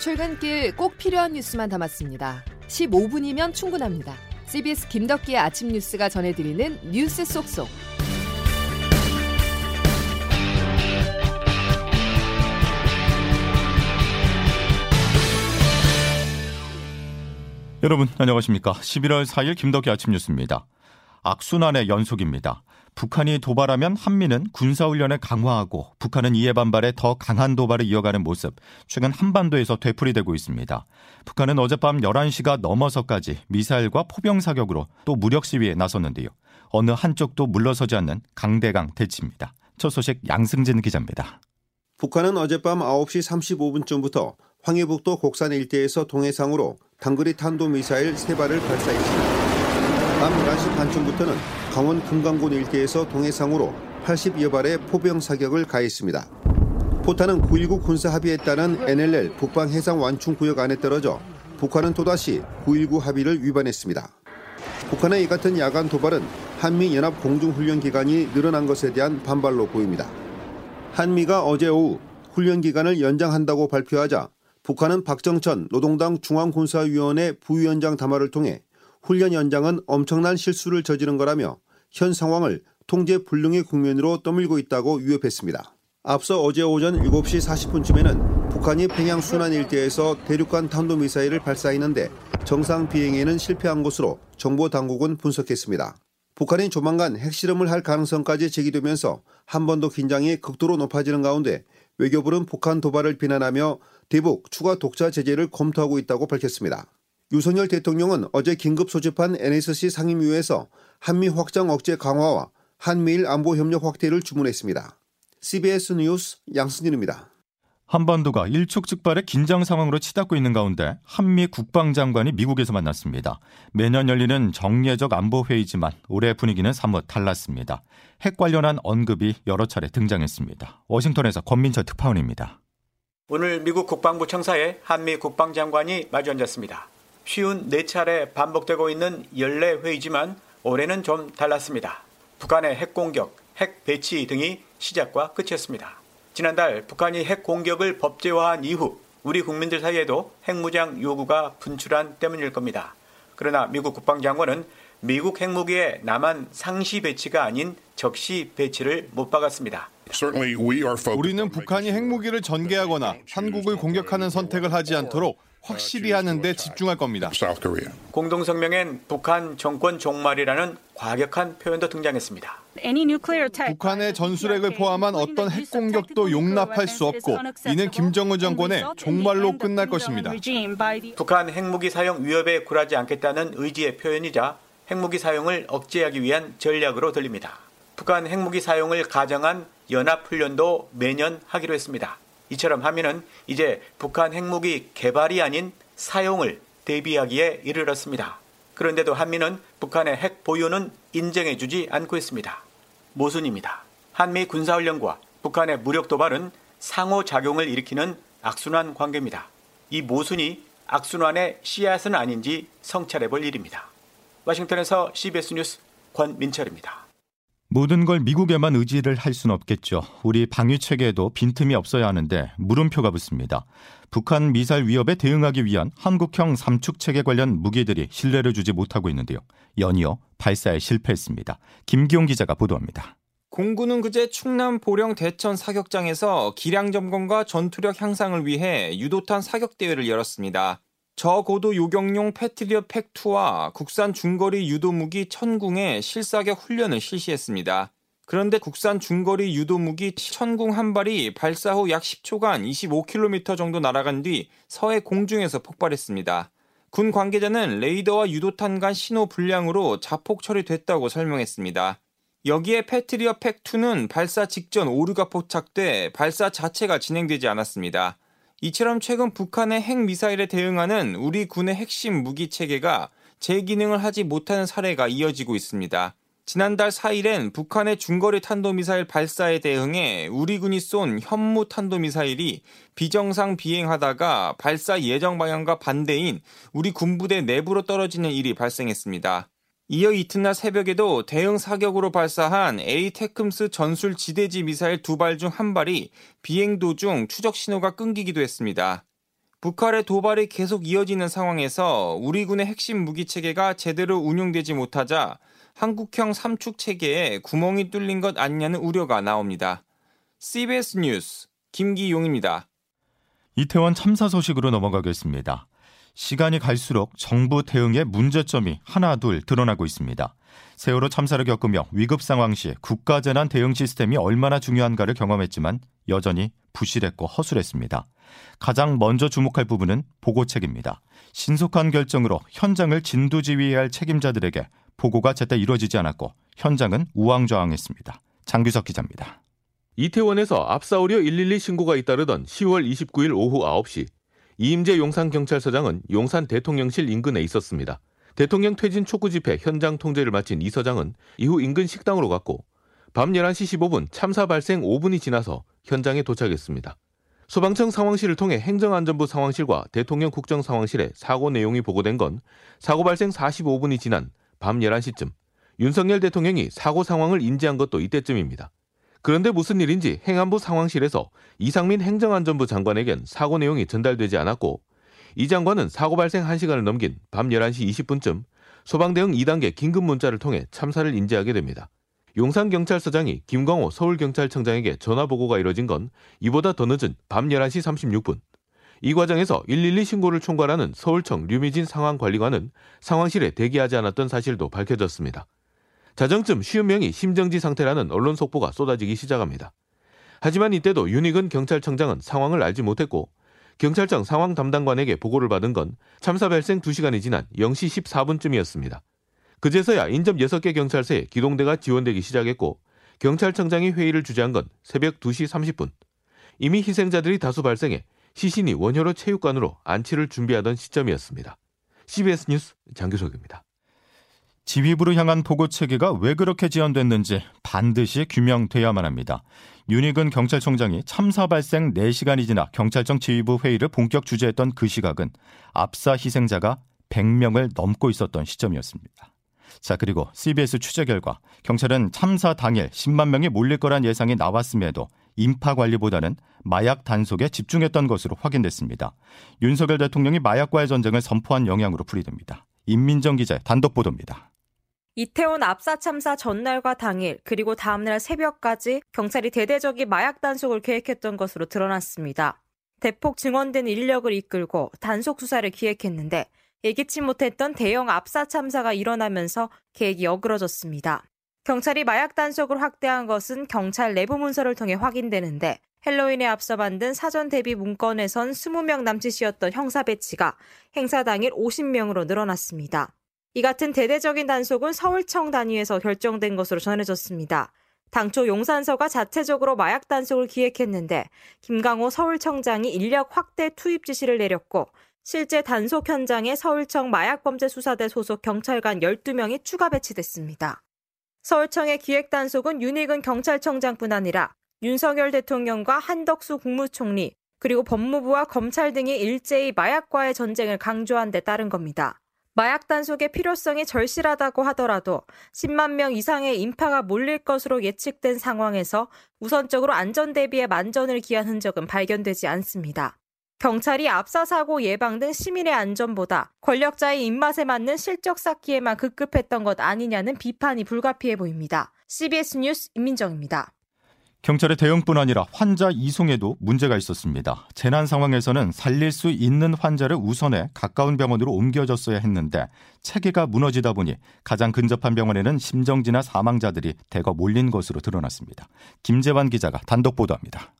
출근길 꼭 필요한 뉴스만 담았습니다. 15분이면 충분합니다. CBS 김덕기의 아침 뉴스가 전해드리는 뉴스 쏙쏙. 여러분 안녕하십니까. 11월 4일 김덕기 아침 뉴스입니다. 악순환의 연속입니다. 북한이 도발하면 한미는 군사훈련을 강화하고 북한은 이에 반발해 더 강한 도발을 이어가는 모습, 최근 한반도에서 되풀이되고 있습니다. 북한은 어젯밤 11시가 넘어서까지 미사일과 포병사격으로 또 무력 시위에 나섰는데요. 어느 한쪽도 물러서지 않는 강대강 대치입니다. 첫 소식 양승진 기자입니다. 북한은 어젯밤 9시 35분쯤부터 황해북도 곡산 일대에서 동해상으로 단거리 탄도미사일 3발을 발사했습니다. 밤 11시 반쯤부터는 강원 금강군 일대에서 동해상으로 80여 발의 포병 사격을 가했습니다. 포탄은 9.19 군사합의에 따른 NLL 북방해상완충구역 안에 떨어져 북한은 또다시 9.19 합의를 위반했습니다. 북한의 이 같은 야간 도발은 한미연합공중훈련 기간이 늘어난 것에 대한 반발로 보입니다. 한미가 어제 오후 훈련 기간을 연장한다고 발표하자 북한은 박정천 노동당 중앙군사위원회 부위원장 담화를 통해 훈련 연장은 엄청난 실수를 저지른 거라며 현 상황을 통제 불능의 국면으로 떠밀고 있다고 위협했습니다. 앞서 어제 오전 7시 40분쯤에는 북한이 평양 순안 일대에서 대륙간 탄도미사일을 발사했는데 정상 비행에는 실패한 것으로 정보 당국은 분석했습니다. 북한이 조만간 핵실험을 할 가능성까지 제기되면서 한반도 긴장이 극도로 높아지는 가운데 외교부는 북한 도발을 비난하며 대북 추가 독자 제재를 검토하고 있다고 밝혔습니다. 윤석열 대통령은 어제 긴급 소집한 NSC 상임위에서 한미 확장 억제 강화와 한미일 안보 협력 확대를 주문했습니다. CBS 뉴스 양승진입니다. 한반도가 일촉즉발의 긴장 상황으로 치닫고 있는 가운데 한미 국방장관이 미국에서 만났습니다. 매년 열리는 정례적 안보회의지만 올해 분위기는 사뭇 달랐습니다. 핵 관련한 언급이 여러 차례 등장했습니다. 워싱턴에서 권민철 특파원입니다. 오늘 미국 국방부 청사에 한미 국방장관이 마주 앉았습니다. 쉬운 4차례 반복되고 있는 연례 회의지만 올해는 좀 달랐습니다. 북한의 핵 공격, 핵 배치 등이 시작과 끝이었습니다. 지난달 북한이 핵 공격을 법제화한 이후 우리 국민들 사이에도 핵무장 요구가 분출한 때문일 겁니다. 그러나 미국 국방장관은 미국 핵무기의 남한 상시 배치가 아닌 적시 배치를 못 박았습니다. 우리는 북한이 핵무기를 전개하거나 한국을 공격하는 선택을 하지 않도록 확실히 하는 데 집중할 겁니다. 공동성명엔 북한 정권 종말이라는 과격한 표현도 등장했습니다. 북한의 전술핵을 포함한 어떤 핵공격도 용납할 수 없고 이는 김정은 정권의 종말로 끝날 것입니다. 북한 핵무기 사용 위협에 굴하지 않겠다는 의지의 표현이자 핵무기 사용을 억제하기 위한 전략으로 들립니다. 북한 핵무기 사용을 가정한 연합훈련도 매년 하기로 했습니다. 이처럼 한미는 이제 북한 핵무기 개발이 아닌 사용을 대비하기에 이르렀습니다. 그런데도 한미는 북한의 핵 보유는 인정해주지 않고 있습니다. 모순입니다. 한미 군사훈련과 북한의 무력 도발은 상호작용을 일으키는 악순환 관계입니다. 이 모순이 악순환의 씨앗은 아닌지 성찰해볼 일입니다. 워싱턴에서 CBS 뉴스 권민철입니다. 모든 걸 미국에만 의지를 할 수는 없겠죠. 우리 방위체계에도 빈틈이 없어야 하는데 물음표가 붙습니다. 북한 미사일 위협에 대응하기 위한 한국형 삼축체계 관련 무기들이 신뢰를 주지 못하고 있는데요. 연이어 발사에 실패했습니다. 김기홍 기자가 보도합니다. 공군은 그제 충남 보령 대천 사격장에서 기량 점검과 전투력 향상을 위해 유도탄 사격대회를 열었습니다. 저고도 요격용 패트리엇 팩2와 국산 중거리 유도무기 천궁의 실사격 훈련을 실시했습니다. 그런데 국산 중거리 유도무기 천궁 한 발이 발사 후 약 10초간 25km 정도 날아간 뒤 서해 공중에서 폭발했습니다. 군 관계자는 레이더와 유도탄 간 신호 불량으로 자폭 처리됐다고 설명했습니다. 여기에 패트리엇 팩2는 발사 직전 오류가 포착돼 발사 자체가 진행되지 않았습니다. 이처럼 최근 북한의 핵미사일에 대응하는 우리 군의 핵심 무기체계가 재기능을 하지 못하는 사례가 이어지고 있습니다. 지난달 4일엔 북한의 중거리 탄도미사일 발사에 대응해 우리 군이 쏜 현무 탄도미사일이 비정상 비행하다가 발사 예정 방향과 반대인 우리 군부대 내부로 떨어지는 일이 발생했습니다. 이어 이튿날 새벽에도 대응 사격으로 발사한 에이테큼스 전술 지대지 미사일 2발 중 한 발이 비행 도중 추적 신호가 끊기기도 했습니다. 북한의 도발이 계속 이어지는 상황에서 우리 군의 핵심 무기체계가 제대로 운용되지 못하자 한국형 3축 체계에 구멍이 뚫린 것 아니냐는 우려가 나옵니다. CBS 뉴스 김기용입니다. 이태원 참사 소식으로 넘어가겠습니다. 시간이 갈수록 정부 대응의 문제점이 하나 둘 드러나고 있습니다. 세월호 참사를 겪으며 위급 상황 시 국가재난 대응 시스템이 얼마나 중요한가를 경험했지만 여전히 부실했고 허술했습니다. 가장 먼저 주목할 부분은 보고책입니다. 신속한 결정으로 현장을 진두지휘해야 할 책임자들에게 보고가 제때 이루어지지 않았고 현장은 우왕좌왕했습니다. 장규석 기자입니다. 이태원에서 압사오류 112 신고가 잇따르던 10월 29일 오후 9시 이임재 용산경찰서장은 용산 대통령실 인근에 있었습니다. 대통령 퇴진 촉구 집회 현장 통제를 마친 이 서장은 이후 인근 식당으로 갔고 밤 11시 15분 참사 발생 5분이 지나서 현장에 도착했습니다. 소방청 상황실을 통해 행정안전부 상황실과 대통령 국정상황실에 사고 내용이 보고된 건 사고 발생 45분이 지난 밤 11시쯤 윤석열 대통령이 사고 상황을 인지한 것도 이때쯤입니다. 그런데 무슨 일인지 행안부 상황실에서 이상민 행정안전부 장관에겐 사고 내용이 전달되지 않았고 이 장관은 사고 발생 1시간을 넘긴 밤 11시 20분쯤 소방대응 2단계 긴급 문자를 통해 참사를 인지하게 됩니다. 용산경찰서장이 김강호 서울경찰청장에게 전화보고가 이뤄진 건 이보다 더 늦은 밤 11시 36분. 이 과정에서 112 신고를 총괄하는 서울청 류미진 상황관리관은 상황실에 대기하지 않았던 사실도 밝혀졌습니다. 자정쯤 50명이 심정지 상태라는 언론 속보가 쏟아지기 시작합니다. 하지만 이때도 윤익은 경찰청장은 상황을 알지 못했고 경찰청 상황 담당관에게 보고를 받은 건 참사 발생 2시간이 지난 0시 14분쯤이었습니다. 그제서야 인접 6개 경찰서에 기동대가 지원되기 시작했고 경찰청장이 회의를 주재한 건 새벽 2시 30분. 이미 희생자들이 다수 발생해 시신이 원효로 체육관으로 안치를 준비하던 시점이었습니다. CBS 뉴스 장규석입니다. 지휘부로 향한 보고체계가 왜 그렇게 지연됐는지 반드시 규명돼야만 합니다. 윤희근 경찰청장이 참사 발생 4시간이 지나 경찰청 지휘부 회의를 본격 주재했던 그 시각은 압사 희생자가 100명을 넘고 있었던 시점이었습니다. 자, 그리고 CBS 취재 결과 경찰은 참사 당일 10만 명이 몰릴 거란 예상이 나왔음에도 인파 관리보다는 마약 단속에 집중했던 것으로 확인됐습니다. 윤석열 대통령이 마약과의 전쟁을 선포한 영향으로 풀이됩니다. 임민정 기자의 단독 보도입니다. 이태원 압사 참사 전날과 당일 그리고 다음날 새벽까지 경찰이 대대적인 마약 단속을 계획했던 것으로 드러났습니다. 대폭 증원된 인력을 이끌고 단속 수사를 기획했는데 예기치 못했던 대형 압사 참사가 일어나면서 계획이 어그러졌습니다. 경찰이 마약 단속을 확대한 것은 경찰 내부 문서를 통해 확인되는데 헬로윈에 앞서 만든 사전 대비 문건에선 20명 남짓이었던 형사 배치가 행사 당일 50명으로 늘어났습니다. 이 같은 대대적인 단속은 서울청 단위에서 결정된 것으로 전해졌습니다. 당초 용산서가 자체적으로 마약 단속을 기획했는데 김강호 서울청장이 인력 확대 투입 지시를 내렸고 실제 단속 현장에 서울청 마약범죄수사대 소속 경찰관 12명이 추가 배치됐습니다. 서울청의 기획 단속은 윤익은 경찰청장뿐 아니라 윤석열 대통령과 한덕수 국무총리 그리고 법무부와 검찰 등이 일제히 마약과의 전쟁을 강조한 데 따른 겁니다. 마약 단속의 필요성이 절실하다고 하더라도 10만 명 이상의 인파가 몰릴 것으로 예측된 상황에서 우선적으로 안전 대비에 만전을 기한 흔적은 발견되지 않습니다. 경찰이 압사 사고 예방 등 시민의 안전보다 권력자의 입맛에 맞는 실적 쌓기에만 급급했던 것 아니냐는 비판이 불가피해 보입니다. CBS 뉴스 임민정입니다. 경찰의 대응뿐 아니라 환자 이송에도 문제가 있었습니다. 재난 상황에서는 살릴 수 있는 환자를 우선해 가까운 병원으로 옮겨졌어야 했는데 체계가 무너지다 보니 가장 근접한 병원에는 심정지나 사망자들이 대거 몰린 것으로 드러났습니다. 김재환 기자가 단독 보도합니다.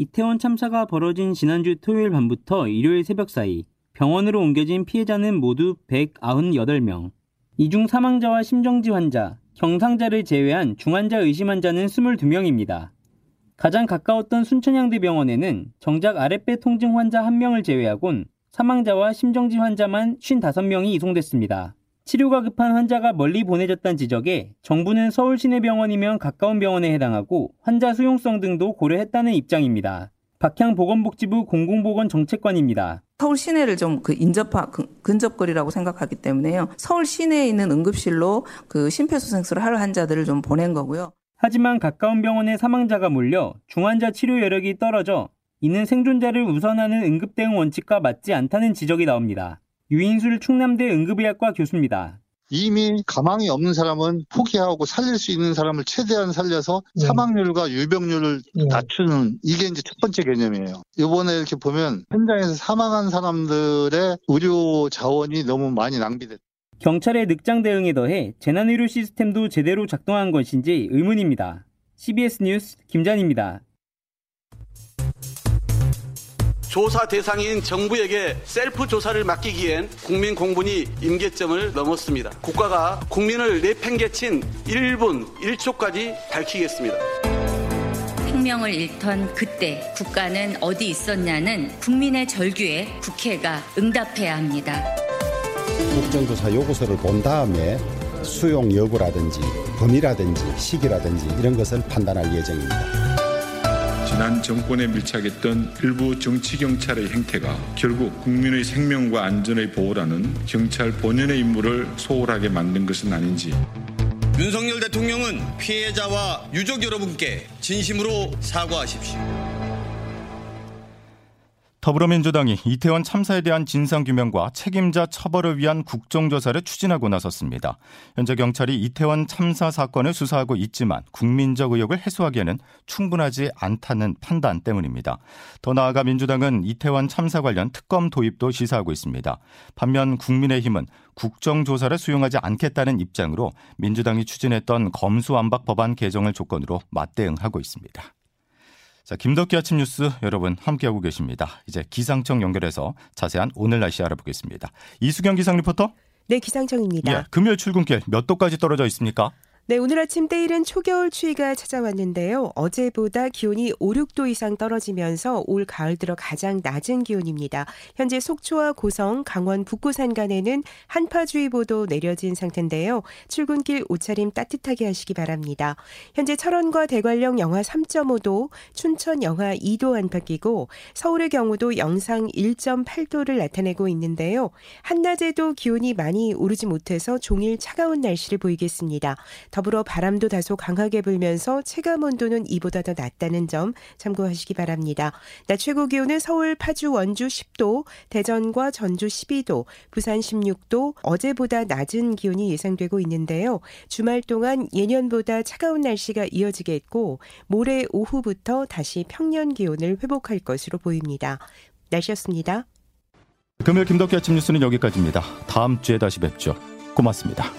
이태원 참사가 벌어진 지난주 토요일 밤부터 일요일 새벽 사이 병원으로 옮겨진 피해자는 모두 198명. 이 중 사망자와 심정지 환자, 경상자를 제외한 중환자 의심 환자는 22명입니다. 가장 가까웠던 순천향대 병원에는 정작 아랫배 통증 환자 1명을 제외하곤 사망자와 심정지 환자만 55명이 이송됐습니다. 치료가 급한 환자가 멀리 보내졌다는 지적에 정부는 서울 시내 병원이면 가까운 병원에 해당하고 환자 수용성 등도 고려했다는 입장입니다. 박향 보건복지부 공공보건정책관입니다. 서울 시내를 좀 근접거리라고 생각하기 때문에요. 서울 시내에 있는 응급실로 심폐소생술을 할 환자들을 좀 보낸 거고요. 하지만 가까운 병원에 사망자가 몰려 중환자 치료 여력이 떨어져 이는 생존자를 우선하는 응급 대응 원칙과 맞지 않다는 지적이 나옵니다. 유인술 충남대 응급의학과 교수입니다. 이미 가망이 없는 사람은 포기하고 살릴 수 있는 사람을 최대한 살려서 사망률과 유병률을 낮추는 이게 이제 첫 번째 개념이에요. 이번에 이렇게 보면 현장에서 사망한 사람들의 의료 자원이 너무 많이 낭비됐다. 경찰의 늑장 대응에 더해 재난의료 시스템도 제대로 작동한 것인지 의문입니다. CBS 뉴스 김잔입니다. 조사 대상인 정부에게 셀프 조사를 맡기기엔 국민 공분이 임계점을 넘었습니다. 국가가 국민을 내팽개친 1분 1초까지 밝히겠습니다. 생명을 잃던 그때 국가는 어디 있었냐는 국민의 절규에 국회가 응답해야 합니다. 국정조사 요구서를 본 다음에 수용 여부라든지 범위라든지 시기라든지 이런 것을 판단할 예정입니다. 지난 정권에 밀착했던 일부 정치경찰의 행태가 결국 국민의 생명과 안전의 보호라는 경찰 본연의 임무를 소홀하게 만든 것은 아닌지. 윤석열 대통령은 피해자와 유족 여러분께 진심으로 사과하십시오. 더불어민주당이 이태원 참사에 대한 진상규명과 책임자 처벌을 위한 국정조사를 추진하고 나섰습니다. 현재 경찰이 이태원 참사 사건을 수사하고 있지만 국민적 의혹을 해소하기에는 충분하지 않다는 판단 때문입니다. 더 나아가 민주당은 이태원 참사 관련 특검 도입도 시사하고 있습니다. 반면 국민의힘은 국정조사를 수용하지 않겠다는 입장으로 민주당이 추진했던 검수완박 법안 개정을 조건으로 맞대응하고 있습니다. 자, 김덕기 아침 뉴스 여러분 함께하고 계십니다. 이제 기상청 연결해서 자세한 오늘 날씨 알아보겠습니다. 이수경 기상 리포터. 네, 기상청입니다. 예, 금요일 출근길 몇 도까지 떨어져 있습니까? 네, 오늘 아침 때일은 초겨울 추위가 찾아왔는데요. 어제보다 기온이 5, 6도 이상 떨어지면서 올 가을 들어 가장 낮은 기온입니다. 현재 속초와 고성, 강원 북구 산간에는 한파주의보도 내려진 상태인데요. 출근길 옷차림 따뜻하게 하시기 바랍니다. 현재 철원과 대관령 영하 3.5도, 춘천 영하 2도 안팎이고 서울의 경우도 영상 1.8도를 나타내고 있는데요. 한낮에도 기온이 많이 오르지 못해서 종일 차가운 날씨를 보이겠습니다. 더불어 바람도 다소 강하게 불면서 체감온도는 이보다 더 낮다는 점 참고하시기 바랍니다. 낮 최고기온은 서울, 파주, 원주 10도, 대전과 전주 12도, 부산 16도, 어제보다 낮은 기온이 예상되고 있는데요. 주말 동안 예년보다 차가운 날씨가 이어지겠고 모레 오후부터 다시 평년 기온을 회복할 것으로 보입니다. 날씨였습니다. 금요일 김덕기 아침 뉴스는 여기까지입니다. 다음 주에 다시 뵙죠. 고맙습니다.